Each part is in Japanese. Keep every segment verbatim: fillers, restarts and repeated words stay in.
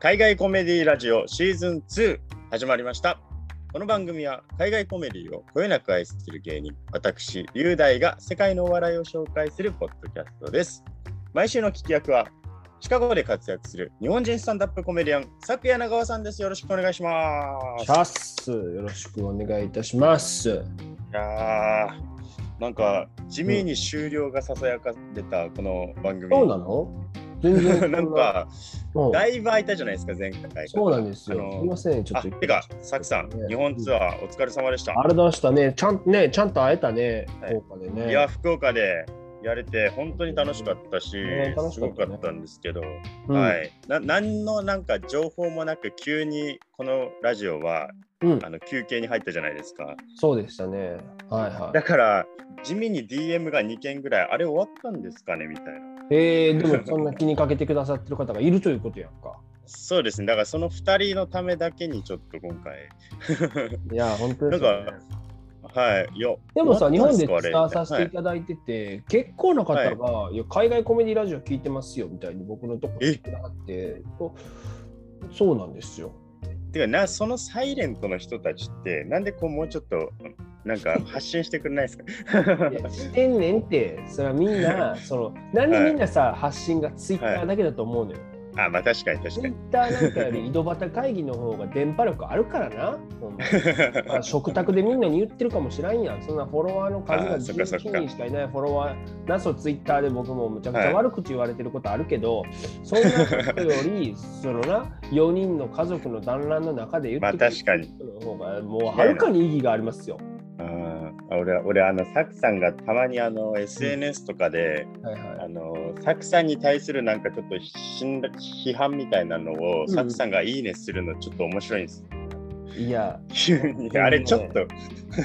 海外コメディラジオシーズンツー始まりました。この番組は海外コメディをこよなく愛する芸人私龍大が世界のお笑いを紹介するポッドキャストです。毎週の聞き役はシカゴで活躍する日本人スタンダップコメディアン佐久柳川さんです。よろしくお願いします。シャス、よろしくお願いいたします。いやなんか地味に終了がささやかれたこの番組、うん、そうなの全然なんか、うん、だいぶ空いたじゃないですか前回。そうなんですよ、あのー、すいませんちょっとてか佐久さん、ね、日本ツアーお疲れ様でした。ありがとうございましたね。ちゃんねちゃんと会えたね、はい、福岡でね。いや福岡でやれて本当に楽しかったし、ね、すごかったんですけど、うん、はい、な何のなんか情報もなく急にこのラジオは、うん、あの休憩に入ったじゃないですか。そうでしたね、はいはい、だから地味に ディーエム がにけんぐらいあれ終わったんですかねみたいな。えー、でもそんな気にかけてくださってる方がいるということやんか。そうですね、だからそのふたりのためだけにちょっと今回いや本当ですね。なんかはい、いやでもさ、日本でツアーさせていただいてて、はい、結構な方が、はい、いや海外コメディラジオ聞いてますよみたいに僕のところにあって、そうなんですよ。てかな、そのサイレントの人たちって、なんでこうもうちょっとなんか発信してくれないですかいやしてんねんって、それはみんな、そのなんでみんなさ、はい、発信がツイッターだけだと思うのよ。はいあ、まあ確かに確かに。ツイッターなんかより井戸端会議の方が電波力あるからな。まあ、食卓でみんなに言ってるかもしれんやん。そんなフォロワーの数がじゅうきゅうにんしかいないフォロワーなそツイッターで僕もむちゃくちゃ悪口言われてることあるけど、はい、そんなことよりそのなよにんの家族の団らんの中で言ってる人の方がもうはるかに意義がありますよ。俺は俺あのサクさんがたまにあの エスエヌエス とかで、はいはい、あのサクさんに対するなんかちょっと批判みたいなのを、うん、サクさんがいいねするのちょっと面白いんです。いやあれちょっと、ね、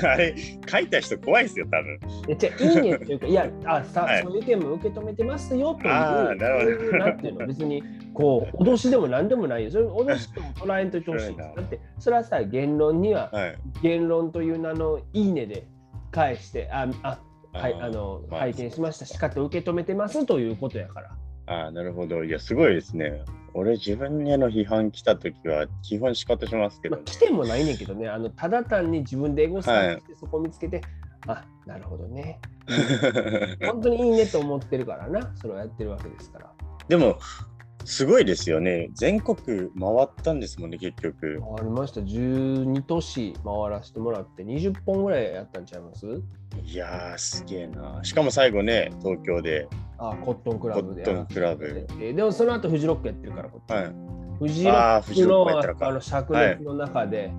あれ書いた人怖いですよ多分。えじゃあいいねっていうかいやあさ、はい、そういう意見も受け止めてますよというあなるほどなんていうの別にこう脅しでも何でもないよ。それ脅しとも捉えんと調子いいだってそれはさ言論には、はい、言論という名のいいねで。返してああはいあの、まあ、拝見しましたしかと受け止めてますということやから。ああなるほど。いやすごいですね。俺自分への批判来たときは基本仕方しますけど、ねまあ、来てもないねんけどねあのただ単に自分でエゴサーチしてそこ見つけて、はい、あなるほどね本当にいいねと思ってるからなそれをやってるわけですから。でもすごいですよね全国回ったんですもんね。結局回りましたじゅうにとし回らせてもらってにじゅっぽんぐらいやったんちゃいます。いやーすげえな。しかも最後ね東京であーコットンクラブでコットンクラブででもその後フジロックやってるからこっち、はい、フジロックのあの灼熱の中で、はい、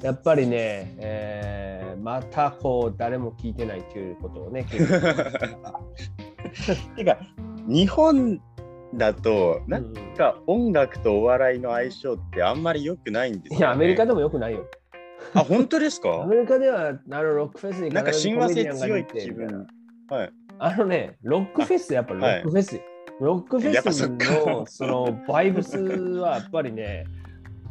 やっぱりね、えー、またこう誰も聞いてないということをねてか日本だとなんか音楽とお笑いの相性ってあんまり良くないんですよ、ね、いやアメリカでも良くないよ。あ本当ですか。アメリカではあのロックフェスになんか親和性強いって自分、はい、あのねロックフェスやっぱロックフェス、はい、ロックフェスのそのバイブスはやっぱりね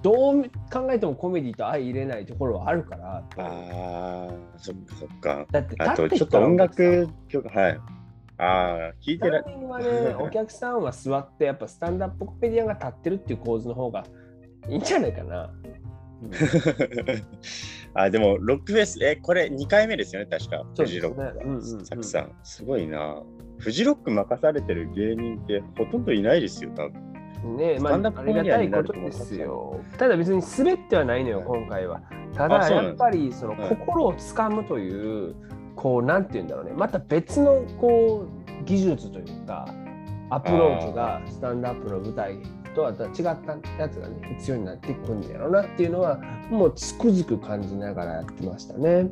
どう考えてもコメディと相入れないところはあるから。あそっかそっか。だってあとちょっと音楽曲はい。あ聞いてない。お客さんは座ってやっぱスタンダップコメディアンが立ってるっていう構図の方がいいんじゃないかな。うん、あでもロックフェスえこれにかいめですよね確か。フジロック、うんうんうん、サクさんすごいな。フジロック任されてる芸人ってほとんどいないですよ多分。ねえまあありがたいことですよ。ただ別に滑ってはないのよ今回は。ただやっぱりその心をつかむという。こうなんていうんだろうねまた別のこう技術というかアプローチがスタンドアップの舞台とは違ったやつがね必要になってくるんだろうなっていうのはもうつくづく感じながらやってましたね。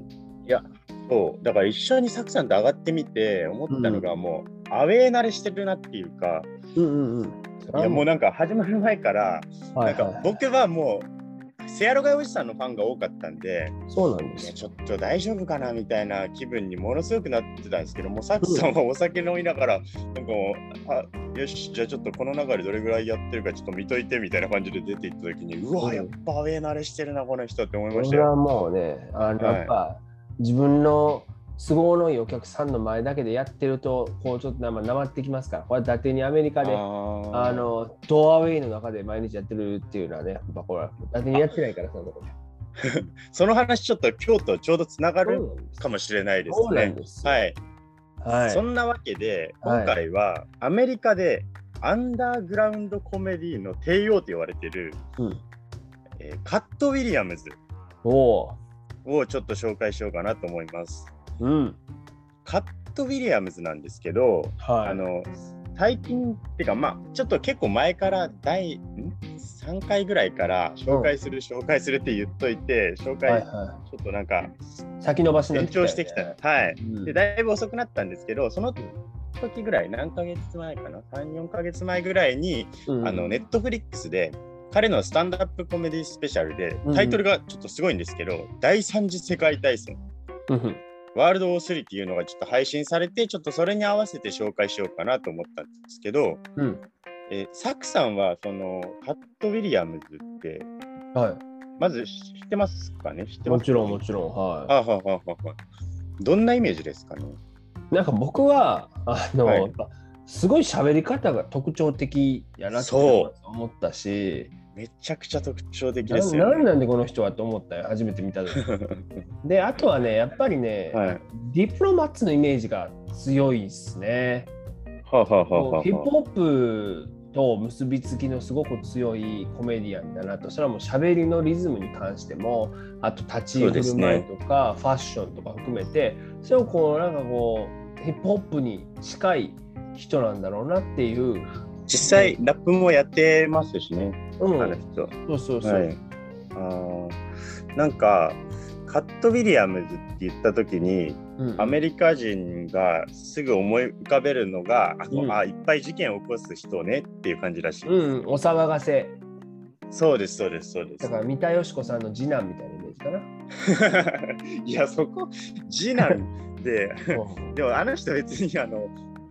いやそうだから一緒にサクさんと上がってみて思ったのがもう、うん、アウェー慣れしてるなっていうか、うんうんうん、いやもうなんか始まる前から、はいはいはい、なんか僕はもうセアロガイおじさんのファンが多かったんで、そうなんです、ね、ちょっと大丈夫かなみたいな気分にものすごくなってたんですけども、サクさんはお酒飲みながら、なんかあよし、じゃあちょっとこの中でどれぐらいやってるかちょっと見といてみたいな感じで出ていったときに、うわ、やっぱアウェー慣れしてるな、この人って思いましたよ。それはもうね、あのやっぱ、はい、自分の都合のいいお客さんの前だけでやってるとこうちょっとなまってきますから、これは伊達にアメリカであのドアウェイの中で毎日やってるっていうのはね、やっぱこれは伊達にやってないからそのところその話ちょっと今日とちょうどつながるかもしれないですね。そうなんですよ。はいはい、そんなわけで今回はアメリカでアンダーグラウンドコメディの帝王と言われてる、はい、えー、カット・ウィリアムズをちょっと紹介しようかなと思います。うん、カット・ウィリアムズなんですけど、はい、あの最近っていうか、まあちょっと結構前から第さんかいぐらいから紹介する、うん、紹介するって言っといて紹介、はいはい、ちょっとなんか先延ばしになってきた、ね、延長してきた、はい、うん、でだいぶ遅くなったんですけど、その時ぐらい何ヶ月前かな、さん、よんかげつまえぐらいに、うん、あのネットフリックスで彼のスタンドアップコメディスペシャルで、タイトルがちょっとすごいんですけど、うん、だいさん次世界大戦、うんワールドオースリーっていうのがちょっと配信されて、ちょっとそれに合わせて紹介しようかなと思ったんですけど、うん、えー、サクさんはそのカット・ウィリアムズって、はい、まず知ってますかね？知ってますかね？もちろんもちろん、はい、ははははは。どんなイメージですかね？なんか僕はあの、はい、すごい喋り方が特徴的やなと思ったし、めちゃくちゃ特徴的ですよね。なんなんでこの人はと思ったよ、初めて見た時で、あとはね、やっぱりね、はい、ディプロマッツのイメージが強いですね。はあはあはあ、ヒップホップと結びつきのすごく強いコメディアンだなと。それはもう喋りのリズムに関しても、あと立ち居振る舞いとか、ね、ファッションとか含めて、それをこうなんかこうヒップホップに近い人なんだろうなっていう。実際ラップもやってますしね、うん、あの人。そうそうそう、はい、あなんかカット・ウィリアムズって言った時に、うん、アメリカ人がすぐ思い浮かべるのが、うん、ああいっぱい事件を起こす人ねっていう感じらしいです。うん、お騒がせ。そうですそうですそうです。だから三田佳子さんの次男みたいなイメージかないやそこ次男ででもあの人別にあの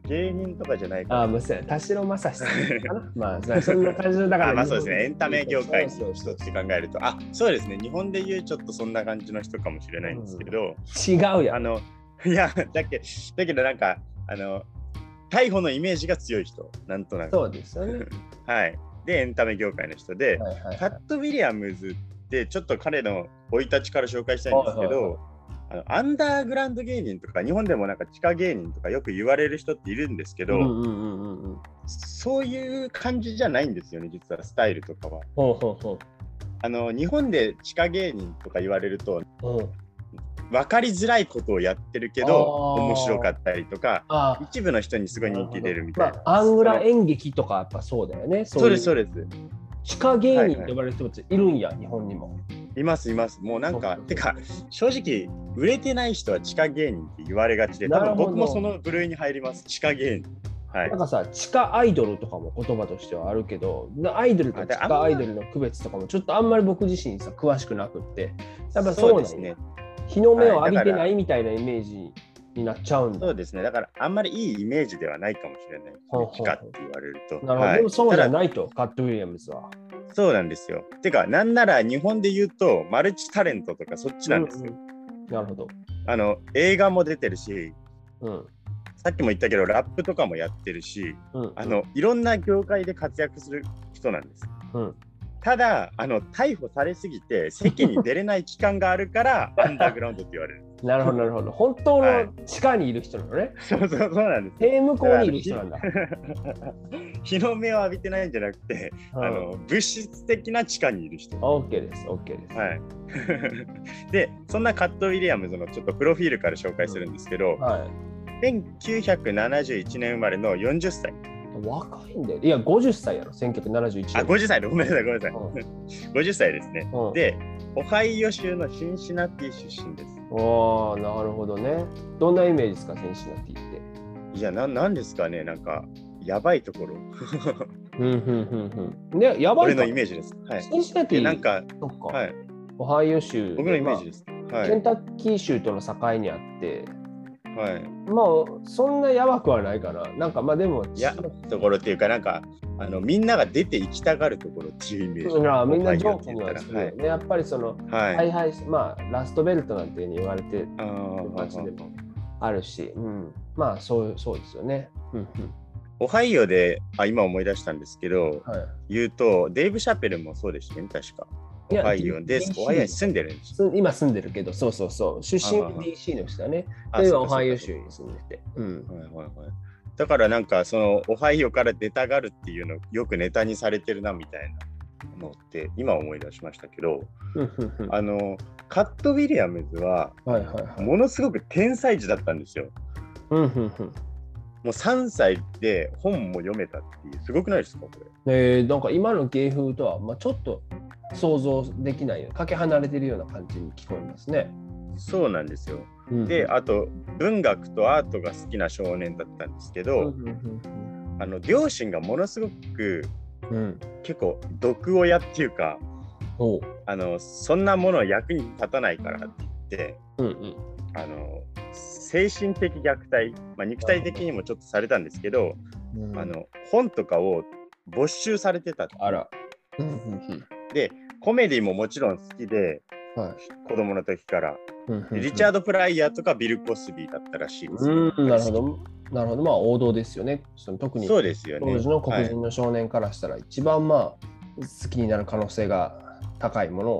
芸人とかじゃないか。ああ、むせ、田代正史さんかな。まあ、そんな感じだから。あ、まあ、そうですね。エンタメ業界の人って考えると、あ、そうですね。日本でいうちょっとそんな感じの人かもしれないんですけど。うん、違うよ。あの、いや、だけ、だけどなんかあの逮捕のイメージが強い人、なんとなく。そうですよね。はい。で、エンタメ業界の人で、はいはいはい、カット・ウィリアムズってちょっと彼の生い立ちから紹介したいんですけど。はいはいはい、あのアンダーグラウンド芸人とか、日本でもなんか地下芸人とかよく言われる人っているんですけど、うんうんうんうん、そういう感じじゃないんですよね、実はスタイルとかは。ほうほうほう、あの日本で地下芸人とか言われると、うん、分かりづらいことをやってるけど面白かったりとか、一部の人にすごい人気出るみたいな、まあ、アングラ演劇とかやっぱそうだよね。そうですそうです、地下芸人と呼ばれる人っているんや、はいはい、日本にもいますいます。もうなんかてか正直売れてない人は地下芸人って言われがちで、多分僕もその部類に入ります、地下芸人。はい、なんかさ、地下アイドルとかも言葉としてはあるけど、アイドルと地下アイドルの区別とかもちょっとあんまり僕自身さ詳しくなくって、やっぱそうですね、日の目を浴びてないみたいなイメージになっちゃうんだ。そうですね、だからあんまりいいイメージではないかもしれない、地下って言われると。なるほど、はい、でもそうじゃないと、カット・ウィリアムズは。そうなんですよ。てか、なんなら日本で言うとマルチタレントとかそっちなんですよ。うんうん、なるほど。あの映画も出てるし、うん、さっきも言ったけどラップとかもやってるし、うんうん、あのいろんな業界で活躍する人なんです。うん、ただあの逮捕されすぎて席に出れない期間があるからアンダーグラウンドって言われる。なるほどなるほど。本当の地下にいる人なのね。はい、そうそうそうなんです。塀向こうにいる人なんだ。日の目を浴びてないんじゃなくて、はい、あの物質的な地下にいる人。オッケーです、オッケーです。はい。で、そんなカット・ウィリアムズのちょっとプロフィールから紹介するんですけど、うん、はい、せんきゅうひゃくななじゅういちねん生まれのよんじゅっさい。若いんだよ。いや、ごじゅっさいやろ、せんきゅうひゃくななじゅういちねん。あ、ごじゅっさいだ、ごめんなさい、ごめんなさい。うん、ごじゅっさいですね、うん。で、オハイオ州のシンシナティ出身です。ああ、なるほどね。どんなイメージですか、シンシナティって。いや、な、なんですかね、なんか。やばいところうんうんうんうん、ね、やばいところのイメージです。はい、シンシナティなんか、そっか、はい、オハイオ州、僕のイメージです、まあ、はい、ケンタッキー州との境にあって、はい、まあそんなやばくはないかな。なんかまあでもやところっていうか、なんかあのみんなが出て行きたがるところっていうイメージ。まあみんな上手にはするよね、はい、やっぱりその、はいはい、まあラストベルトなんていうに言われてる感じでも。あるし、うん、まあそう、そうですよね。オハイオで、あ、今思い出したんですけど、はい、言うとデイブ・シャペルもそうでしたね、確か。オハイオで、オハイオに住んでるんです。今住んでるけど、そうそうそう、出身 ディーシー の人だね。例えばオハイオ州に住んでて。うん、はいはいはい。だからなんかそのオハイオから出たがるっていうのよくネタにされてるなみたいなのって今思い出しましたけど、あのカット・ウィリアムズはものすごく天才児だったんですよ。もうさんさいで本も読めたっていうすごくないですかこれ。えー、なんか今の芸風とは、まあ、ちょっと想像できないようなかけ離れてるような感じに聞こえますね。そうなんですよ。で、あと文学とアートが好きな少年だったんですけど、あの両親がものすごく、うん、結構毒親っていうか、うあのそんなものは役に立たないからって言って、うんうん、あの精神的虐待、まあ、肉体的にもちょっとされたんですけど、うん、あの本とかを没収されてたって。あら、うんうん、でコメディももちろん好きで、はい、子供の時から、うんうん、リチャード・プライヤーとかビル・コスビーだったらしいです、ね。うん、なるほど、なるほど、まあ王道ですよね。その特にそうですよね。当時の黒人の少年からしたら一番、まあはい、好きになる可能性が高いもの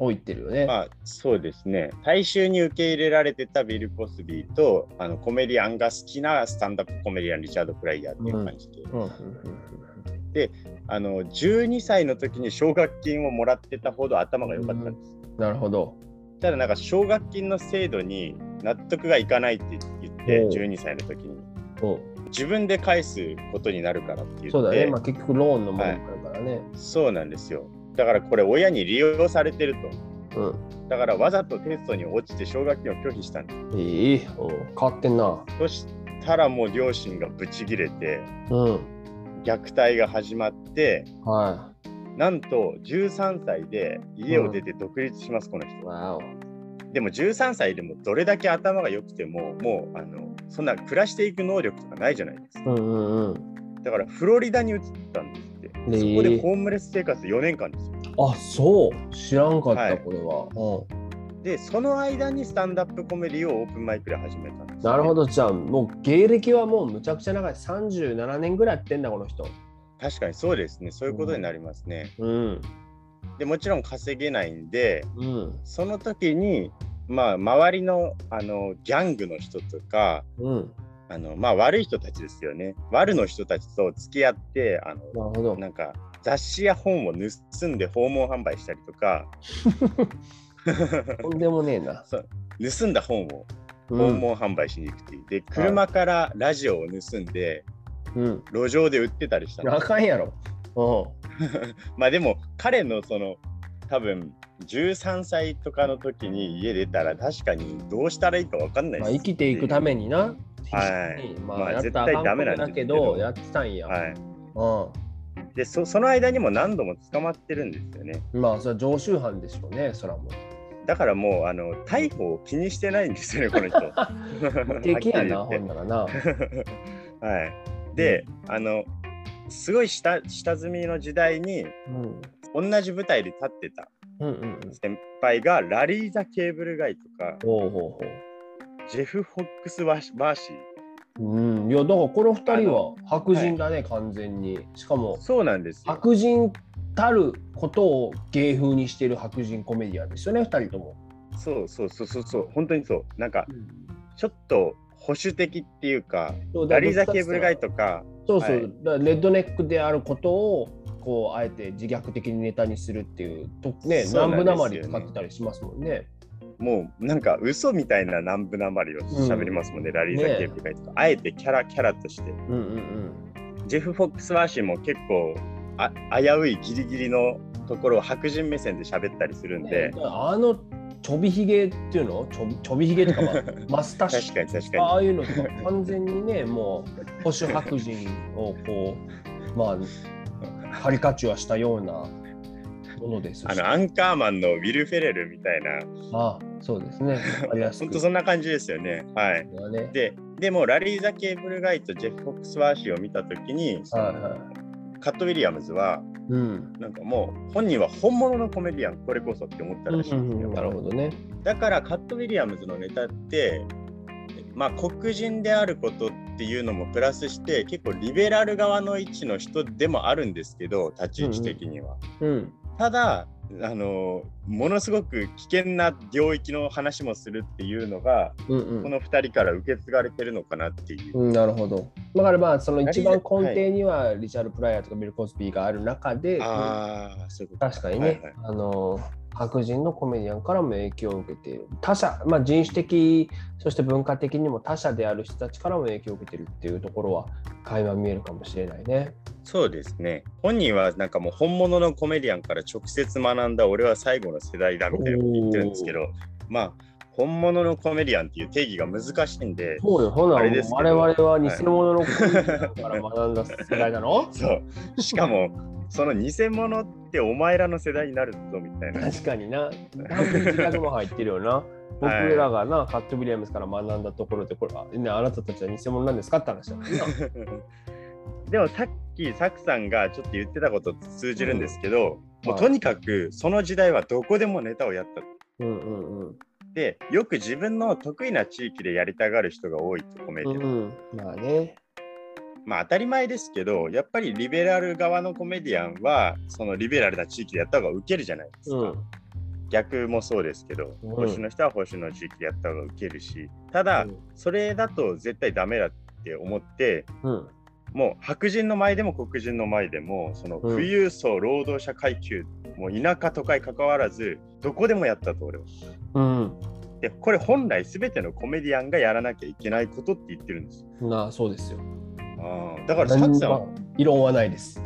を言ってるよね。まあそうですね。大衆に受け入れられてたビル・コスビーとあのコメディアンが好きなスタンダップコメディアンリチャード・プライヤーっていう感じで。うんうんうんうん、で、あのじゅうにさいの時に奨学金をもらってたほど頭が良かったんです。うん、なるほど。ただなんか奨学金の制度に納得がいかないって言ってじゅうにさいの時に自分で返すことになるからって言って、そうだね、まあ、結局ローンのものだからね、はい、そうなんですよ。だからこれ親に利用されてると、うん、だからわざとテストに落ちて奨学金を拒否したんです。えー、変わってんな。そしたらもう両親がブチ切れて、うん、虐待が始まって、はい、なんとじゅうさんさいで家を出て独立します、うん、この人は。でもじゅうさんさいでもどれだけ頭が良くてももうあのそんな暮らしていく能力とかないじゃないですか、うんうんうん、だからフロリダに移ったんですって、えー、そこでホームレス生活よねんかんですよ。あ、そう知らんかった、はい、これは、うん、でその間にスタンダップコメディをオープンマイクで始めたんです、ね、なるほど。じゃあもう芸歴はもうむちゃくちゃ長い、さんじゅうななねんぐらいやってんだこの人。確かにそうですね、そういうことになりますね、うん、でもちろん稼げないんで、うん、その時に、まあ、周りの、あのギャングの人とか、うん、あのまあ、悪い人たちですよね、悪の人たちと付き合って、あのなんか雑誌や本を盗んで訪問販売したりとかとんでもねえな。盗んだ本を訪問販売しに行くっていう、うん、で車からラジオを盗んで、はい、うん、路上で売ってたりした。あかんやろ。まあでも彼のその多分じゅうさんさいとかの時に家出たら確かにどうしたらいいか分かんないです、まあ、生きていくためにな。はい、まあ、まあ、絶対ダメなんだけどやってたんや。はい、うん、で そ, その間にも何度も捕まってるんですよね。まあそれは常習犯でしょうね、そらもう。だからもうあの逮捕を気にしてないんですよねこの人。できやなほんならな。はい、で、あのすごい 下, 下積みの時代に、うん、同じ舞台で立ってた先輩がラリー・ザ・ケーブルガイとか、おうほうほう、ジェフ・ホックス・バーシー、うん、いやだからこのふたりは白人だね、はい、完全に。しかもそうなんですよ、白人たることを芸風にしている白人コメディアンですよねふたりとも。そうそうそうそうそう、本当にそう。なんか、うん、ちょっと保守的っていうか、ラリー・ザ・ケーブルガイとか、そうそう、はい、だレッドネックであることをこうあえて自虐的にネタにするっていうと、ね、南部なまり使ってたりしますもんね。もうなんか嘘みたいな南部なまりを喋りますもんね、うん、ラリー・ザ・ケーブルガイとか、ね、あえてキャラキャラとして、うんうんうん、ジェフ・フォックス・ワーシーも結構あ危ういギリギリのところを白人目線で喋ったりするんで、ね、あのちょびひげっていうの、ちょ、ちょびひげとかマスタッシュ確かに確かに、ああいうのとか完全にねもう保守白人をこうまあカリカチュアしたようなものですし、あのアンカーマンのウィル・フェレルみたいな。ああそうですね、本当そんな感じですよね。はい、ね、ででもラリー・ザ・ケーブルガイとジェフ・フォックス・ワーシーを見たときに、はいはい、カット・ウィリアムズはうん、なんかもう本人は本物のコメディアンこれこそって思ったらしいんですよ、うんうんうん、なるほどね。だからカット・ウィリアムズのネタって、まあ、黒人であることっていうのもプラスして結構リベラル側の位置の人でもあるんですけど、立ち位置的には、うんうん、ただあのものすごく危険な領域の話もするっていうのが、うんうん、このふたりから受け継がれてるのかなっていう、うん、なるほど。だからまあその一番根底にはリチャード・プライヤーとかビル・コスビーがある中で、あ、そういうこと確かにね、はいはい、あの白人のコメディアンからも影響を受けている、他者、まあ、人種的そして文化的にも他者である人たちからも影響を受けているっていうところは垣間見えるかもしれないね。そうですね。本人はなんかもう本物のコメディアンから直接学んだ俺は最後の世代だみたいなこと言ってるんですけど、まあ本物のコメディアンっていう定義が難しいんで、そうよ、ほなあれですけど我々は偽物のコメディアンから学んだ世代だろそう、しかもその偽物ってお前らの世代になるぞみたいな。確かにな、なんで自覚も入ってるよな僕らがな、はい、カット・ウィリアムズから学んだところでこれは、ね、あなたたちは偽物なんですかって話だもんなでもさっきサクさんがちょっと言ってたことと通じるんですけど、うん、もうとにかくその時代はどこでもネタをやった、うんうんうん、でよく自分の得意な地域でやりたがる人が多いとコメディアン、うんうん、まあね、まあ当たり前ですけど、やっぱりリベラル側のコメディアンはそのリベラルな地域でやった方がウケるじゃないですか、うん、逆もそうですけど、うん、保守の人は保守の地域でやった方がウケるし、ただ、うん、それだと絶対ダメだって思って、うん、もう白人の前でも黒人の前でもその富裕層労働者階級、うん、もう田舎都会関わらずどこでもやったと俺は、うん、でこれ本来全てのコメディアンがやらなきゃいけないことって言ってるんですよ。なあ、そうですよ。あ、だからサクさん異論はないです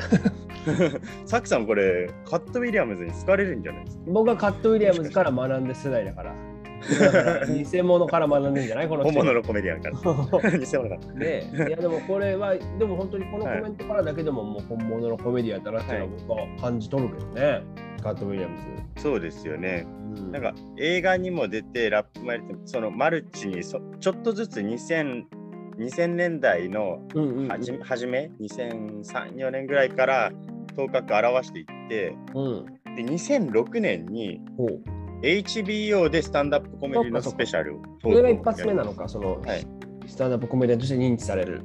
サクさんこれカット・ウィリアムズに好かれるんじゃないですか。僕はカット・ウィリアムズから学んだ世代だから偽物から学んでんじゃないこの本物のコメディアンから偽物だねえ。いやでもこれはでも本当にこのコメントからだけでも、はい、もう本物のコメディアンだなっていうのは感じ取るけどね、はい、カット・ウィリアムズ。そうですよね、うん、なんか映画にも出てラップもやってそのマルチにそちょっとずつにせん にせんねんだいの初、うんうん、めにせんさん、よねんぐらいから頭角を現していって、うん、でにせんろくねんにほうエイチビーオー でスタンダップコメディのスペシャルをそれが一発目なのか、その、はい、スタンダップコメディとして認知される。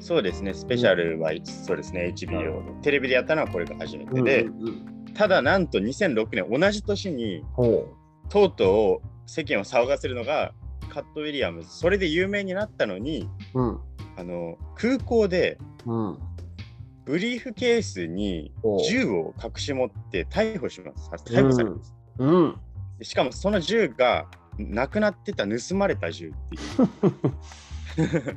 そうですね、スペシャルは、うん、そうですね エイチビーオー でテレビでやったのはこれが初めてで、うんうんうん、ただなんとにせんろくねん同じ年にとうとう世間を騒がせるのがカット・ウィリアムズ、それで有名になったのに、うん、あの空港で、うん、ブリーフケースに銃を隠し持って逮捕します。逮捕されます、うんうん、しかもその銃がなくなってた盗まれた銃っていう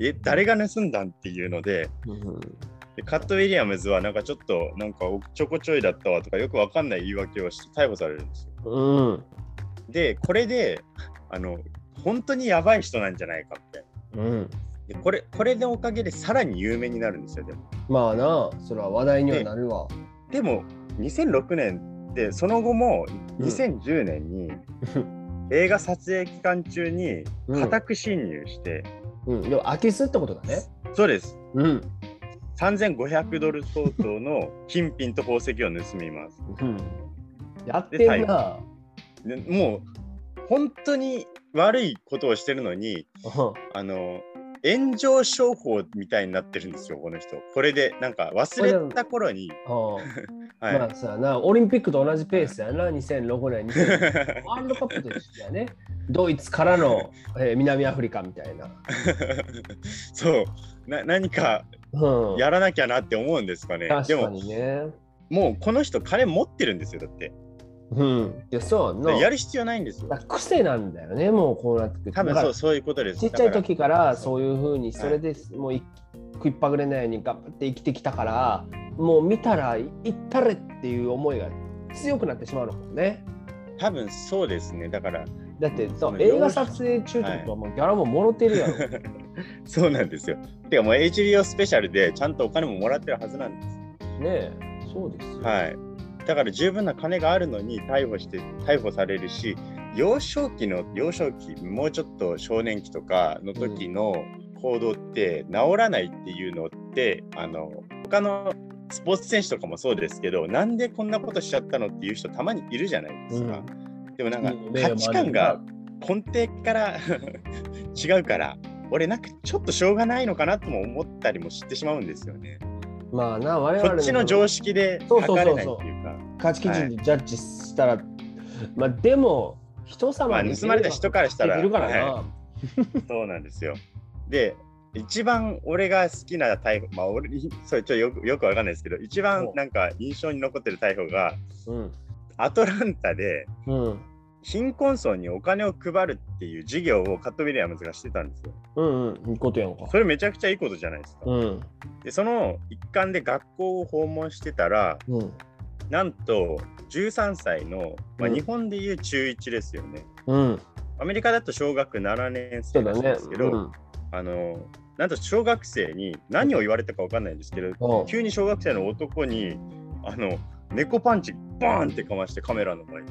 え誰が盗んだんっていうの で,、うん、でカット・ウィリアムズはなんかちょっとなんかおっちょこちょいだったわとかよくわかんない言い訳をして逮捕されるんですよ、うん、でこれであの本当にやばい人なんじゃないかって、うん、でこれこれのおかげでさらに有名になるんですよ。でもまあなそれは話題にはなるわ。 で, でもにせんろくねんでその後もにせんじゅうねんに映画撮影期間中に家宅侵入して、うんうん、でも空き巣ってことだね。そうです、うん、さんぜんごひゃくドル相当の金品と宝石を盗みます、うん、やってんな。でもう本当に悪いことをしてるのにあの炎上商法みたいになってるんですよこの人。これでなんか忘れた頃にはい、まあさなオリンピックと同じペースやなにせんろくねんにワールドカップと一緒やねドイツからの、えー、南アフリカみたいなそうな何かやらなきゃなって思うんですかね、うん、確かにね。でももうこの人金持ってるんですよだって、うん、いやそうのやる必要ないんですよ。癖なんだよねもうこうなってくる。多分そうそういうことです。ちっちゃい時からそういう風にそれで、はい、もう食いっぱぐれないように頑張って生きてきたからもう見たら行ったれっていう思いが強くなってしまうのかもね。多分そうですね。だからだってそう映画撮影中ってことはもうギャラももろてるやろ、はい、そうなんですよ。てかもう エイチビーオー スペシャルでちゃんとお金ももらってるはずなんですね。えそうですよ、はい、だから十分な金があるのに逮捕して逮捕されるし、幼少期の幼少期もうちょっと少年期とかの時の行動って治らないっていうのって、うん、あの他のスポーツ選手とかもそうですけどなんでこんなことしちゃったのっていう人たまにいるじゃないですか、うん、でもなんか価値観が、うん、根底から違うから俺なんかちょっとしょうがないのかなとも思ったりもしてしまうんですよね。まあな、我々こっちの常識で測れないっていうか、そうそうそうそう、価値基準でジャッジしたら、はい、まあでも人様に、まあ、盗まれた人からしたらいるからな、はい、そうなんですよ。で一番俺が好きな逮捕、まあ俺それちょよくよくわかんないですけど、一番なんか印象に残ってる逮捕が、うん、アトランタで、うん、貧困層にお金を配るっていう事業をカット・ウィリアムズがしてたんですよ。うんうん、いいことやんか。それめちゃくちゃいいことじゃないですか。うん、でその一環で学校を訪問してたら、うん、なんとじゅうさんさいの、まあ、日本でいう中いちですよね。うん、アメリカだと小学ななねん生なんですけど、ね、うん、あのなんと小学生に何を言われたか分かんないんですけど、うん、急に小学生の男にあの猫パンチバーンってかまして、カメラの前に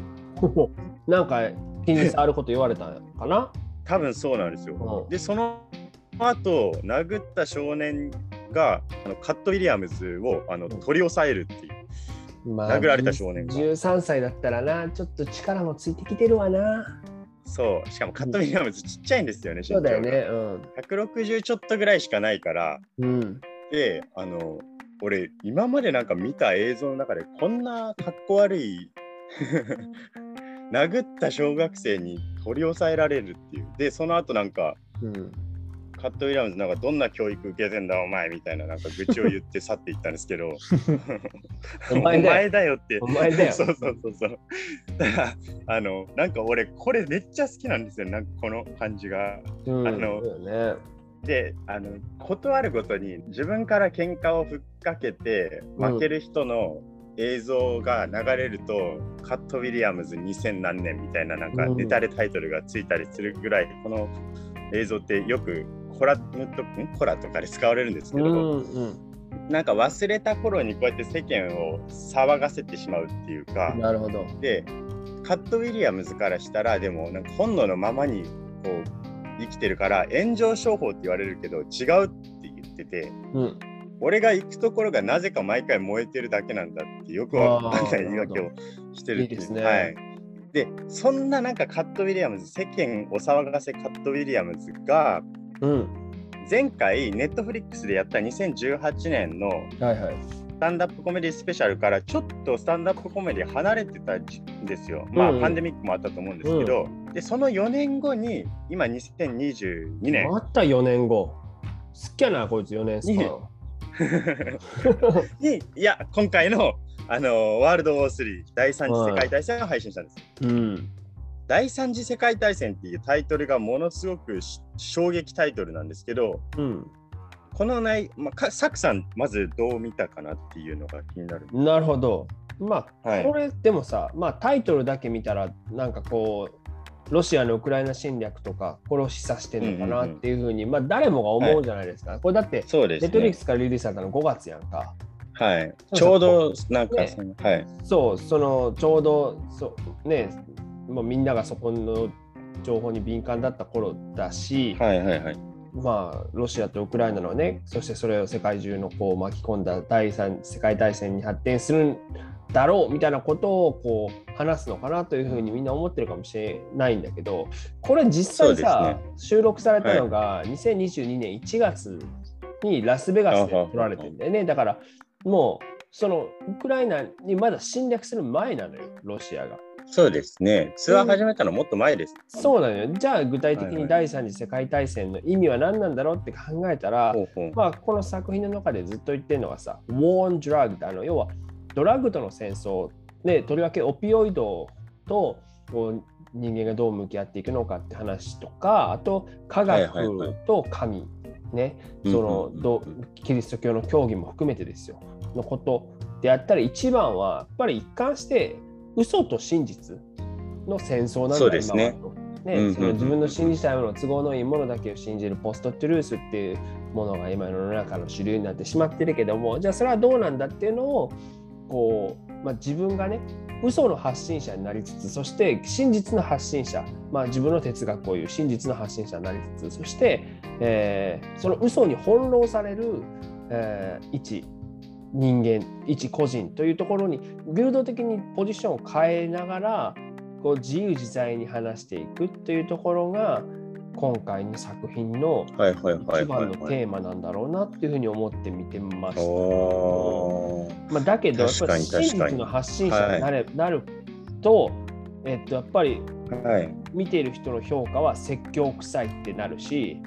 なんか気に障ること言われたかな多分そうなんですよ。うん、でその後殴った少年があのカット・ウィリアムズをあの取り押さえるっていう、まあ、殴られた少年がじゅうさんさいだったらな、ちょっと力もついてきてるわな。そう、しかもカット・ウィリアムズちっちゃいんですよね、身長が。そうだよね、うん、ひゃくろくじゅうちょっとぐらいしかないから、うん、であの俺今までなんか見た映像の中でこんなかっこ悪い殴った小学生に取り押さえられるっていう。でその後なんか、うん、カット・ウィリアムズなんかどんな教育受けてんだお前みたいななんか愚痴を言って去っていったんですけどお前だよってお前だよそうそうそうそうあのなんか俺これめっちゃ好きなんですよ、なんかこの感じが、うん、あのであのことあるごとに自分から喧嘩をふっかけて負ける人の映像が流れると、うん、カット・ウィリアムズにせん何年みたいななんかネタでタイトルがついたりするぐらい、うん、この映像ってよくコラムとコラとかで使われるんですけど、うんうん、なんか忘れた頃にこうやって世間を騒がせてしまうっていうか。なるほど。でカット・ウィリアムズからしたらでもなんか本能のままにこう生きてるから炎上商法って言われるけど違うって言ってて、うん、俺が行くところがなぜか毎回燃えてるだけなんだってよくわかんない言い訳をしてるっていう。いいですね。はい、でそんななんかカット・ウィリアムズ、世間お騒がせカット・ウィリアムズが、うん、前回ネットフリックスでやったにせんじゅうはちねんのスタンダップコメディスペシャルからちょっとスタンダップコメディ離れてたんですよ、まあうん、パンデミックもあったと思うんですけど、うんでそのよねんごに今にせんにじゅうにねんあったよねんご好きやなこいつよねんかんにいや今回の、あのー、ワールド・ウォースリーだいさん次世界大戦を配信したんです、うん、だいさん次世界大戦っていうタイトルがものすごく衝撃タイトルなんですけど、うん、このない、まあ、サクさんまずどう見たかなっていうのが気になる。なるほど。まあ、はい、これでもさ、まあ、タイトルだけ見たらなんかこうロシアのウクライナ侵略とかこれを示唆してるのかなっていうふうに、うんうんうんまあ、誰もが思うじゃないですか、はい、これだってネットフリックスからリリースされたのごがつやんか、はい、ちょうどなんか、ねはい、そうそのちょうどそねもうみんながそこの情報に敏感だった頃だし、はいはいはい、まあロシアとウクライナのねそしてそれを世界中のこう巻き込んだだいさん世界大戦に発展するだろうみたいなことをこう話すのかなというふうにみんな思ってるかもしれないんだけど、これ実際さ、ね、収録されたのがにせんにじゅうにねんいちがつにラスベガスで撮られてるんだよね。だからもうそのウクライナにまだ侵略する前なのよロシアが。そうですね、ツアー始めたのもっと前です、うん、そうなのよ。じゃあ具体的にだいさん次世界大戦の意味は何なんだろうって考えたら、はいはいまあ、この作品の中でずっと言ってるのがさ War on Drug だの、要はドラッグとの戦争でとりわけオピオイドと人間がどう向き合っていくのかって話とか、あと科学と神ね、そのキリスト教の教義も含めてですよのことであったら、一番はやっぱり一貫して嘘と真実の戦争なんだ。そうですね、今はね、その自分の信じたいもの、都合のいいものだけを信じるポストトゥルースっていうものが今の世の中の主流になってしまってるけども、じゃあそれはどうなんだっていうのをこうまあ、自分がね嘘の発信者になりつつ、そして真実の発信者、まあ、自分の哲学を言う真実の発信者になりつつ、そして、えー、その嘘に翻弄される、えー、一人間一個人というところに流動的にポジションを変えながらこう自由自在に話していくっていうところが今回の作品の一番のテーマなんだろうなっていうふうに思って見てました。まあ、だけどやっぱり真実の発信者になれ、なると、えっと、やっぱり見ている人の評価は説教臭いってなるし、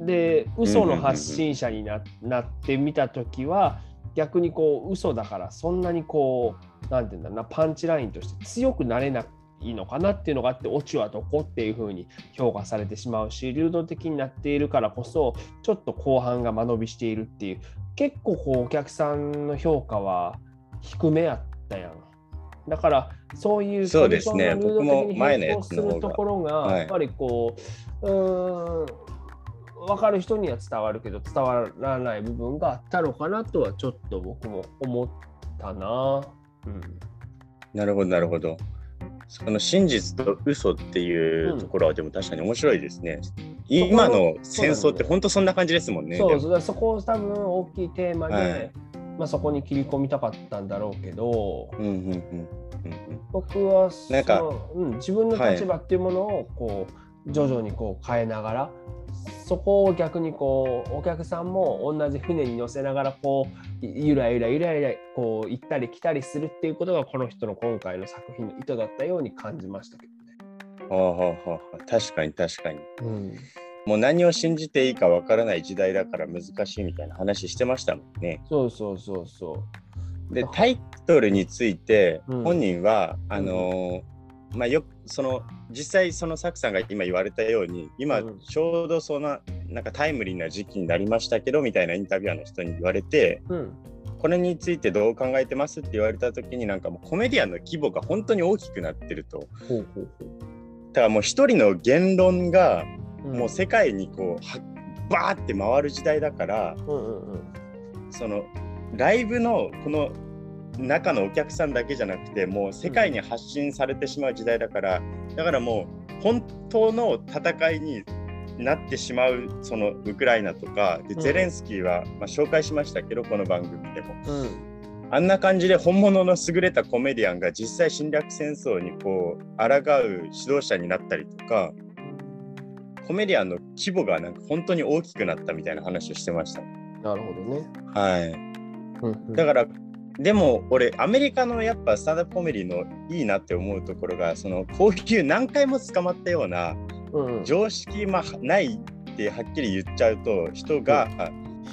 で嘘の発信者に な,、うんうんうん、なってみたときは逆にこう嘘だからそんなにこうなんていうんだな、パンチラインとして強くなれないのかなっていうのがあって、オチはどこっていう風に評価されてしまうし、流動的になっているからこそちょっと後半が間延びしているっていう、結構こうお客さんの評価は低めやったやん。だからそういうコンディションが流動的に変更するところがやっぱりこう、うーん、分かる人には伝わるけど伝わらない部分があったのかなとはちょっと僕も思ったな、うん、なるほどなるほど。その真実と嘘っていうところはでも確かに面白いですね、うん、今の戦争って本当そんな感じですもんね。そうそう、そこを多分大きいテーマで、はいまあ、そこに切り込みたかったんだろうけど、うんうんうんうん、僕はなんか、うん、自分の立場っていうものをこう、はい、徐々にこう変えながら、そこを逆にこうお客さんも同じ船に乗せながらこうゆらゆらゆらゆらこう行ったり来たりするっていうことがこの人の今回の作品の意図だったように感じましたけどね。ああ、確かに確かに、うん、もう何を信じていいかわからない時代だから難しいみたいな話してましたもんね。そうそうそうそう。でタイトルについて本人は、うん、あのーまあ、よその実際そのサクさんが今言われたように今ちょうどそんな、なんかタイムリーな時期になりましたけどみたいなインタビュアーの人に言われて、うん、これについてどう考えてますって言われた時になんかもうコメディアンの規模が本当に大きくなってると、ほうほうほう、だからもう一人の言論がもう世界にこうバーって回る時代だから、うんうんうん、そのライブのこの中のお客さんだけじゃなくてもう世界に発信されてしまう時代だから、うん、だからもう本当の戦いになってしまうそのウクライナとかで、うん、ゼレンスキーは、まあ、紹介しましたけどこの番組でも、うん、あんな感じで本物の優れたコメディアンが実際侵略戦争にこう抗う指導者になったりとか、コメディアンの規模がなんか本当に大きくなったみたいな話をしてました。なるほどね、はい、うんうん、だからでも俺アメリカのやっぱスタンダップコメディのいいなって思うところがそのこういう何回も捕まったような常識まあないってはっきり言っちゃうと人が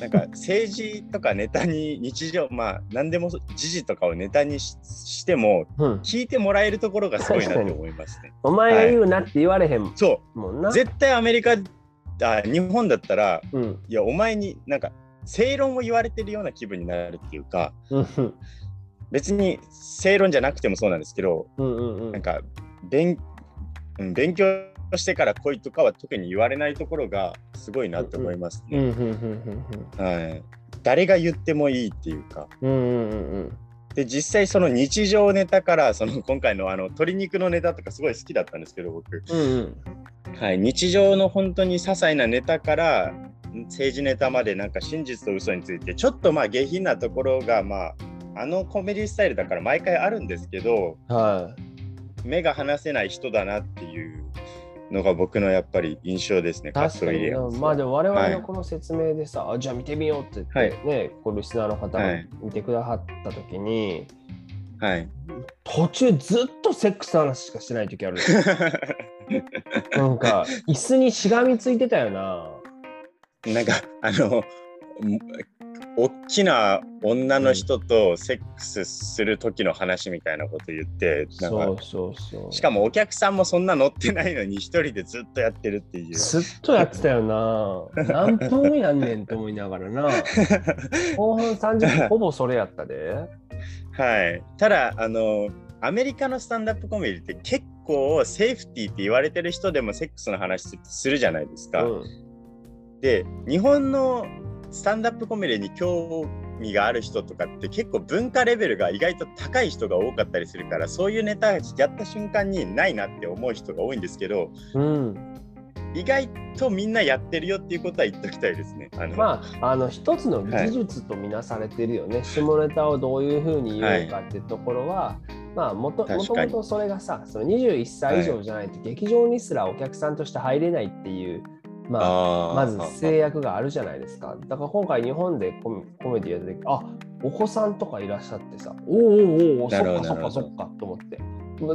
なんか政治とかネタに日常まあ何でも時事とかをネタに し, しても聞いてもらえるところがすごいなって思いますね、うん、お前が言うなって言われへんもんな、そう絶対アメリカあ日本だったら、うん、いやお前になんか正論を言われてるような気分になるっていうか別に正論じゃなくてもそうなんですけど、うんうんうん、なんか 勉, 勉強してから来いとかは特に言われないところがすごいなって思いますね。誰が言ってもいいっていうか、うんうんうん、で実際その日常ネタからその今回 の, あの鶏肉のネタとかすごい好きだったんですけど僕、うんうんはい、日常の本当に些細なネタから政治ネタまでなんか真実と嘘についてちょっとまあ下品なところがまああのコメディスタイルだから毎回あるんですけど、はい、目が離せない人だなっていうのが僕のやっぱり印象ですね。確かにまあでも我々のこの説明でさ、はい、じゃあ見てみようって言ってね、はい、こうリスナーの方が見てくださった時に、はい、途中ずっとセックスの話しかしてない時あるなんか椅子にしがみついてたよな。なんかあの大きな女の人とセックスする時の話みたいなこと言って、うん、なんかそうそうそう、しかもお客さんもそんな乗ってないのに一人でずっとやってるっていう、ずっとやってたよな何分もやんねんと思いながらな後半さんじゅっぷんほぼそれやったではいただあのアメリカのスタンダップコメディって結構セーフティーって言われてる人でもセックスの話するじゃないですか、うん、で日本のスタンダップコメディに興味がある人とかって結構文化レベルが意外と高い人が多かったりするから、そういうネタやった瞬間にないなって思う人が多いんですけど、うん、意外とみんなやってるよっていうことは言っときたいですね。あのまああの一つの技術とみなされてるよね、はい、下ネタをどういうふうに言うかってところは、はいまあ、もともとそれがさ、そのにじゅういっさい以上じゃないと劇場にすらお客さんとして入れないっていう、はい、まあ、まず制約があるじゃないですか。だから今回日本でコメディやってて、あ、お子さんとかいらっしゃってさ、おーおーおー、そっかそっかそっかと思って。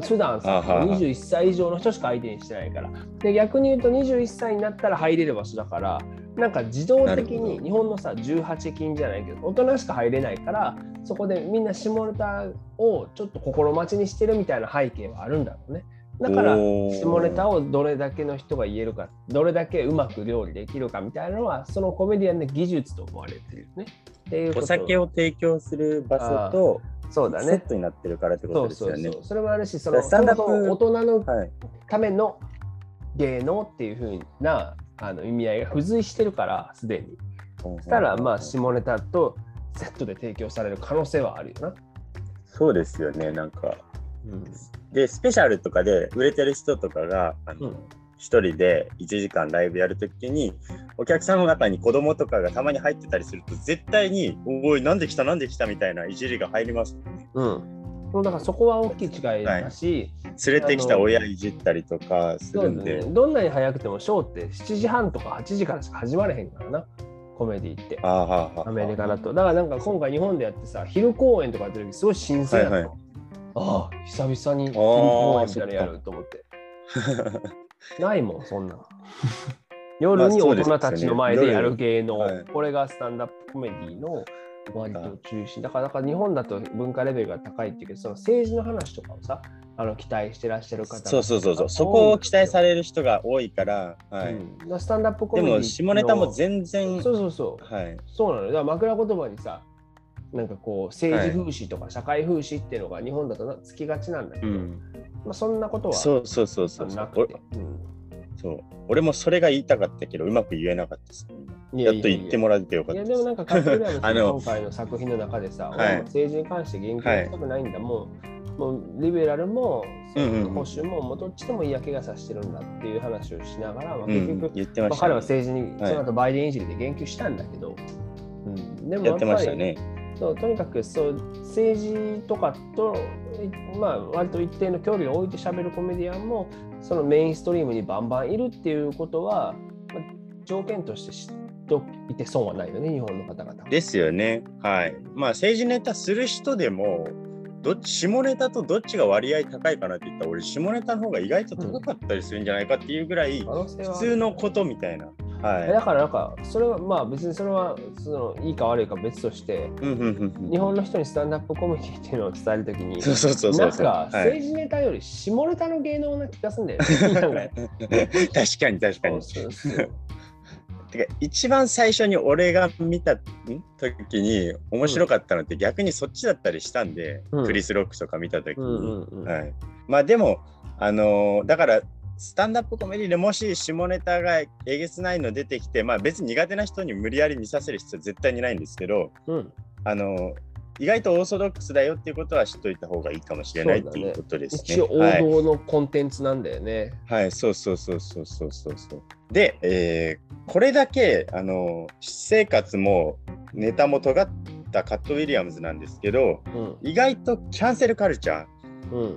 普段さ、にじゅういっさい以上の人しか相手にしてないから。で、逆に言うとにじゅういっさいになったら入れる場所だから、なんか自動的に日本のさじゅうはちきんじゃないけど大人しか入れないから、そこでみんな下ネタをちょっと心待ちにしてるみたいな背景はあるんだろうね。だから下ネタをどれだけの人が言えるか、どれだけうまく料理できるかみたいなのはそのコメディアンの技術と思われてるね。っていうこと、お酒を提供する場所とそうだねセットになってるからってことですよね。そうそうそう、それもあるし、その大人のための芸能っていう風なあの意味合いが付随してるからすでに、そしたらまあ下ネタとセットで提供される可能性はあるよな。そうですよね。なんか、うん、でスペシャルとかで売れてる人とかがあの、うん、ひとりでいちじかんライブやるときにお客さんの中に子供とかがたまに入ってたりすると絶対においなんで来たなんで来たみたいないじりが入りますよね。うん、だからそこは大きい違いだし、はい、連れてきた親いじったりとかするん で, で、ね、どんなに早くてもショーってしちじはんとかはちじからしか始まれへんからな、コメディって。あーはーはーはー、アメリカだとだからなんか今回日本でやってさ昼公演とかやってる時すごい新鮮やった、はいはい、ああ久々に昼公演みたいなのやると思ってないもんそんな夜に大人たちの前でやる芸能、まあね、これがスタンダップコメディの割と中心だから、だから日本だと文化レベルが高いっていうけど、その政治の話とかをさあの期待してらっしゃる方が、そうそうそうそう、そこを期待される人が多いから、はい、うん、スタンダップコメディでも下ネタも全然そうそうそう、はい、そうなのよ。だから枕言葉にさなんかこう政治風刺とか社会風刺っていうのが日本だとつきがちなんだけど、はい、まあ、そんなことはなくて、そうそうそうそう、うん、そう俺もそれが言いたかったけどうまく言えなかったですね。やっと言ってもらってよかったです。いやでもなんかカップルーの今回の作品の中でさ、俺も政治に関して言及したくないんだ、はい、もう、もうリベラルも保守も、もうどっちでも嫌気がさしてるんだっていう話をしながら、まあ、結局、うん、言ってましたね。まあ、彼は政治にその後バイデンいじりで言及したんだけど、うん、でもやっぱりやってましたね。そう、とにかくそう政治とかと、まあ、割と一定の距離を置いて喋るコメディアンもそのメインストリームにバンバンいるっていうことは、まあ、条件として知ってといて損はないよね、日本の方々ですよね。はい、まあ政治ネタする人でもどっち下ネタとどっちが割合高いかなって言ったら俺下ネタの方が意外と高かったりするんじゃないかっていうぐらい普通のことみたいな、はい、だからなんかそれはまあ別にそれはそのいいか悪いか別として、うんうんうんうん、日本の人にスタンダップコメディっていうのを伝えるときになんか政治ネタより下ネタの芸能な気がするんだよね確かに確かにてか一番最初に俺が見た時に面白かったのって逆にそっちだったりしたんで、うん、クリス・ロックとか見た時に、うんうんうん、はい、まあでもあのー、だからスタンダップコメディでもし下ネタがえげつないの出てきて、まあ別に苦手な人に無理やり見させる必要は絶対にないんですけど、うん、あのー意外とオーソドックスだよっていうことは知っといた方がいいかもしれない、ね、っていうことですね。一応王道のコンテンツなんだよね。はい、はい、そうそうそうそうそうそうそう。で、えー、これだけあの私生活もネタも尖ったカット・ウィリアムズなんですけど、うん、意外とキャンセルカルチャー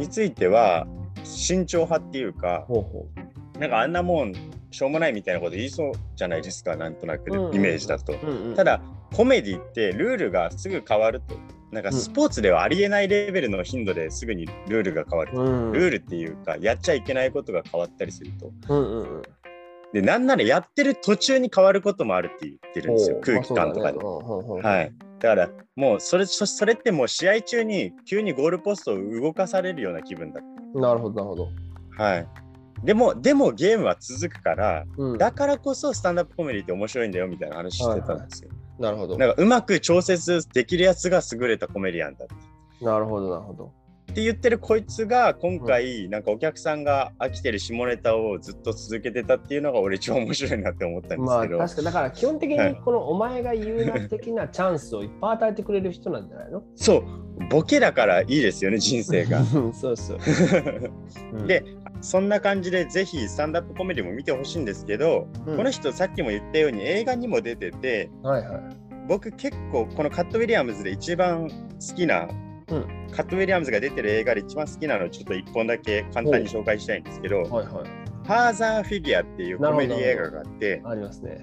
については慎重派っていうか、うん、ほうほう、なんかあんなもんしょうもないみたいなこと言いそうじゃないですか、なんとなくで、うん、イメージだと、うんうん、ただコメディってルールがすぐ変わると、なんかスポーツではありえないレベルの頻度ですぐにルールが変わると、うん、ルールっていうかやっちゃいけないことが変わったりすると、うんうんうん、でなんならやってる途中に変わることもあるって言ってるんですよ、空気感とかで、まあそうだね、はい、だからもうそれ、それってもう試合中に急にゴールポストを動かされるような気分だ。なるほどなるほど、はい、でもでもゲームは続くから、うん、だからこそスタンダップコメディって面白いんだよみたいな話してたんですよ、はいはい、なるほど、なんかうまく調節できるやつが優れたコメディアンだって、なるほどなるほどって言ってるこいつが今回、うん、なんかお客さんが飽きてる下ネタをずっと続けてたっていうのが俺一番面白いなって思ったんですけど、まあ確かだから基本的にこのお前が言うな的なチャンスをいっぱい与えてくれる人なんじゃないのそうボケだからいいですよね、人生がそうそうで、そんな感じでぜひスタンダップコメディも見てほしいんですけど、うん、この人さっきも言ったように映画にも出てて、はいはい、僕結構このカット・ウィリアムズで一番好きなうん、カット・ウィリアムズが出てる映画で一番好きなのをちょっといっぽんだけ簡単に紹介したいんですけど、はいはい、ファーザー・フィギュアっていうコメディ映画があってありますね、はい、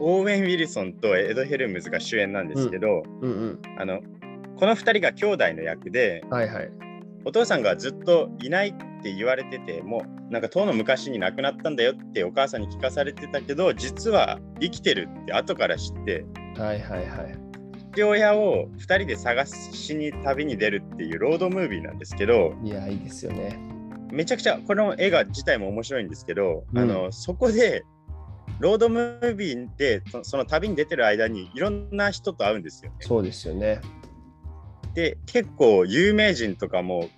オーウェン・ウィルソンとエド・ヘルムズが主演なんですけど、うんうんうん、あのこのふたりが兄弟の役で、はいはい、お父さんがずっといないって言われててもうなんか遠の昔に亡くなったんだよってお母さんに聞かされてたけど実は生きてるって後から知って、はいはいはい、父親をふたりで探しに旅に出るっていうロードムービーなんですけど、いやいいですよね。めちゃくちゃこの映画自体も面白いんですけど、うん、あのそこでロードムービーでその旅に出てる間にいろんな人と会うんですよね。そうですよね。で結構有名人とかも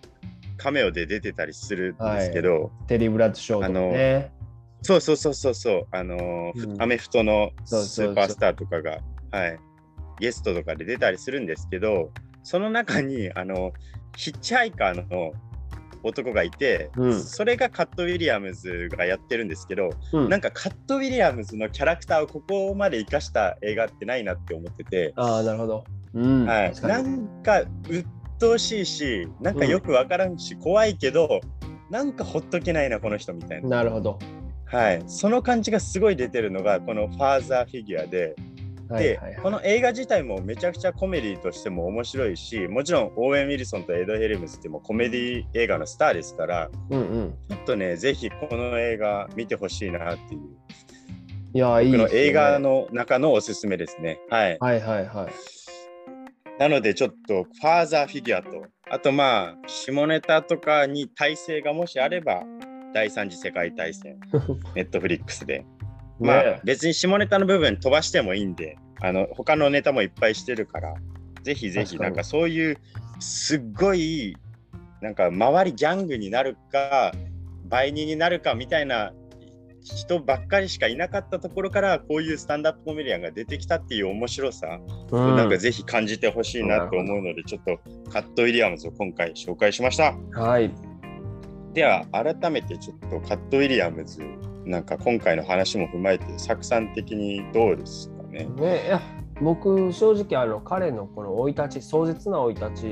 カメオで出てたりするんですけど、はい、テリー・ブラッドショーとかね、そうそうそうそうそう、あの、うん、アメフトのスーパースターとかが、そうそうそう、はい、ゲストとかで出たりするんですけど、その中にあのヒッチハイカーの男がいて、うん、それがカット・ウィリアムズがやってるんですけど、うん、なんかカット・ウィリアムズのキャラクターをここまで生かした映画ってないなって思ってて、ああなるほど、うん、はい、なんか鬱陶しいしなんかよくわからんし、うん、怖いけどなんかほっとけないなこの人みたいな、なるほど、はい、その感じがすごい出てるのがこのファーザーフィギュアで、はいはいはい、でこの映画自体もめちゃくちゃコメディとしても面白いし、もちろんオーウェン・ウィルソンとエド・ヘルムスってもコメディ映画のスターですから、うんうん、ちょっとねぜひこの映画見てほしいなっていう、いやいい、ね、僕の映画の中のおすすめですね、はい、はいはいはい、なのでちょっとファーザーフィギュアと、あとまあ下ネタとかに耐性がもしあれば第三次世界大戦ネットフリックスでまあ別に下ネタの部分飛ばしてもいいんで、あの他のネタもいっぱいしてるからぜひぜひ、なんかそういうすっごいなんか周りギャングになるか売人になるかみたいな人ばっかりしかいなかったところからこういうスタンダップコメディアンが出てきたっていう面白さ、うん、なんかぜひ感じてほしいなと思うので、ちょっとカット・ウィリアムズを今回紹介しました。はい、では改めてちょっとカット・ウィリアムズなんか今回の話も踏まえて作産的にどうですかね。ね、いや僕正直あの彼のこの生い立ち、壮絶な生い立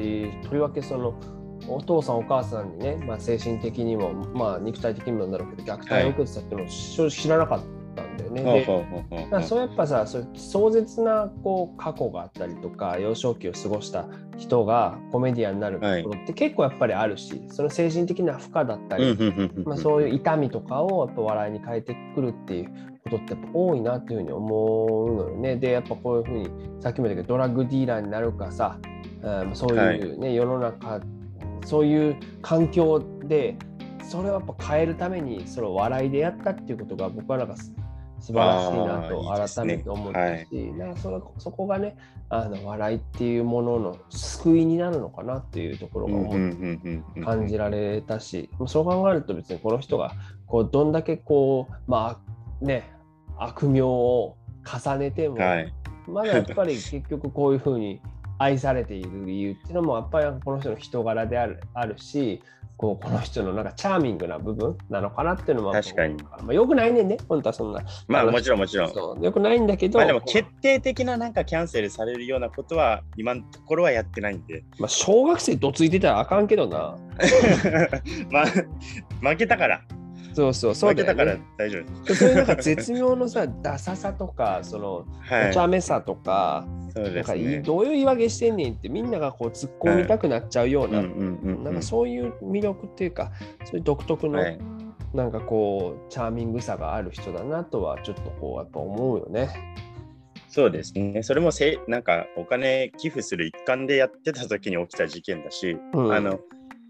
ち、とりわけそのお父さんお母さんにね、まあ、精神的にも、まあ、肉体的にもなるけど虐待を受けてたっていうのを正直知らなかったんだよね。はい、で、はい、だからそうやっぱさ、そう壮絶なこう過去があったりとか幼少期を過ごした人がコメディアンになることって結構やっぱりあるし、はい、その精神的な負荷だったり、まあ、そういう痛みとかをやっぱ笑いに変えてくるっていうことって多いなっていうふうに思うのよね。でやっぱこういうふうにさっきも言ったけどドラッグディーラーになるかさ、うん、そういうね、はい、世の中そういう環境でそれをやっぱ変えるためにそれを笑いでやったっていうことが僕はなんか素晴らしいなと改めて思ったし、いい、ね、はい、なんか そ, そこがね、あの笑いっていうものの救いになるのかなっていうところが感じられたし、そう考えると別にこの人がこうどんだけこう、まあね、悪名を重ねても、はい、まだやっぱり結局こういうふうに愛されている理由っていうのもやっぱりこの人の人柄であ る, あるしこうこの人のなんかチャーミングな部分なのかなっていうのも確かに、まあ、よくないねんね本当はそんな、まあもちろんもちろんそうよくないんだけど、まあ、でも決定的 な, なんかキャンセルされるようなことは今のところはやってないんで、まあ、小学生どついてたらあかんけどなまあ負けたからそうそうそうだから大丈夫。そういうなんか絶妙のさダサさとかその、はい、お茶目さとか、そうですね、なんかどういう言い訳してんねんってみんながこう突っ込みたくなっちゃうような、はい、なんかそういう魅力っていうかそういう独特の、はい、なんかこうチャーミングさがある人だなとはちょっとこうやっぱ思うよね。そうですね。それもせなんかお金寄付する一環でやってた時に起きた事件だし、うん、あの。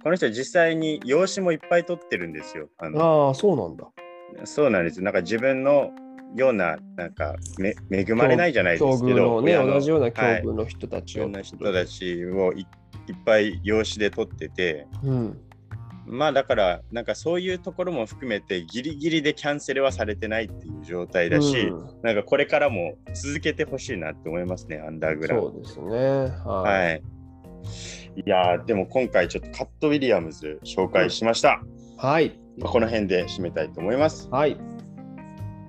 この人実際に養子もいっぱい取ってるんですよ。あの、あー、そうなんだ。そうなんです。なんか自分のような、なんかめ恵まれないじゃないですけど、ね、同じような境遇の人たちを、はい、同じ人たちを い, いっぱい養子で取ってて、うん、まあだからなんかそういうところも含めてギリギリでキャンセルはされてないっていう状態だし、うん、なんかこれからも続けてほしいなって思いますね、アンダーグラウンド。そうですね。はい。はい、いやでも今回ちょっとカット・ウィリアムズ紹介しました。はい。まあ、この辺で締めたいと思います。はい。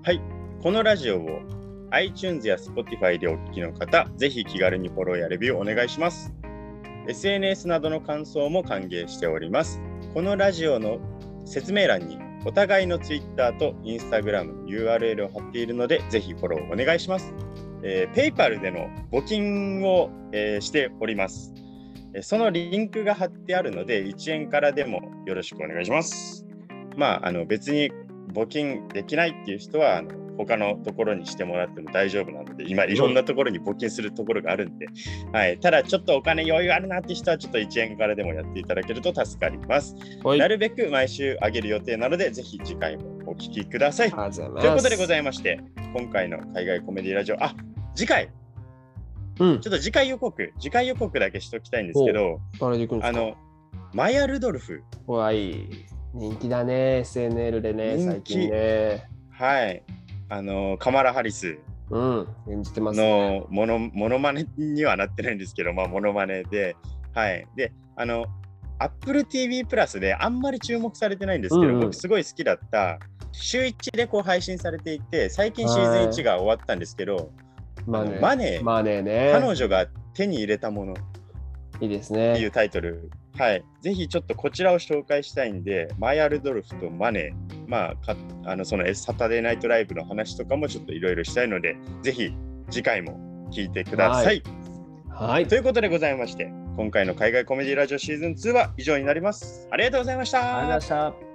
はい。このラジオを iTunes や Spotify でお聞きの方、ぜひ気軽にフォローやレビューお願いします。エスエヌエス などの感想も歓迎しております。このラジオの説明欄にお互いの Twitter と Instagram の ユーアールエル を貼っているので、ぜひフォローお願いします。えー、PayPal での募金を、えー、しております。そのリンクが貼ってあるので、いちえんからでもよろしくお願いします。まあ、あの別に募金できないっていう人はあの他のところにしてもらっても大丈夫なので、今いろんなところに募金するところがあるんで、はい、ただちょっとお金余裕あるなって人はちょっといちえんからでもやっていただけると助かります、はい、なるべく毎週上げる予定なので、ぜひ次回もお聞きください。ありがとうございます。ということでございまして、今回の海外コメディラジオ、あ、次回、うん、ちょっと次回予告次回予告だけしときたいんですけど、あのマヤ・ルドルフ、はい、人気だね、 エスエヌエル でね、最近ね、はい、あのカマラ・ハリスのモノ、うんね、モノマネにはなってないんですけど、まあ、モノマネで、はい、で、あの Apple ティーブイ プラスであんまり注目されてないんですけど、うんうん、僕すごい好きだった、週いちでこう配信されていて、最近シーズンいちが終わったんですけど、マネー、マネー、マネーね、彼女が手に入れたもの、いいですねっていうタイトル、はい、ぜひちょっとこちらを紹介したいんで、マヤ・ルドルフとマネー、まあ、かあのそのサタデーナイトライブの話とかもちょっといろいろしたいので、ぜひ次回も聞いてください、はいはい、ということでございまして、今回の海外コメディラジオシーズンツーは以上になります。ありがとうございました。ありがとうございました。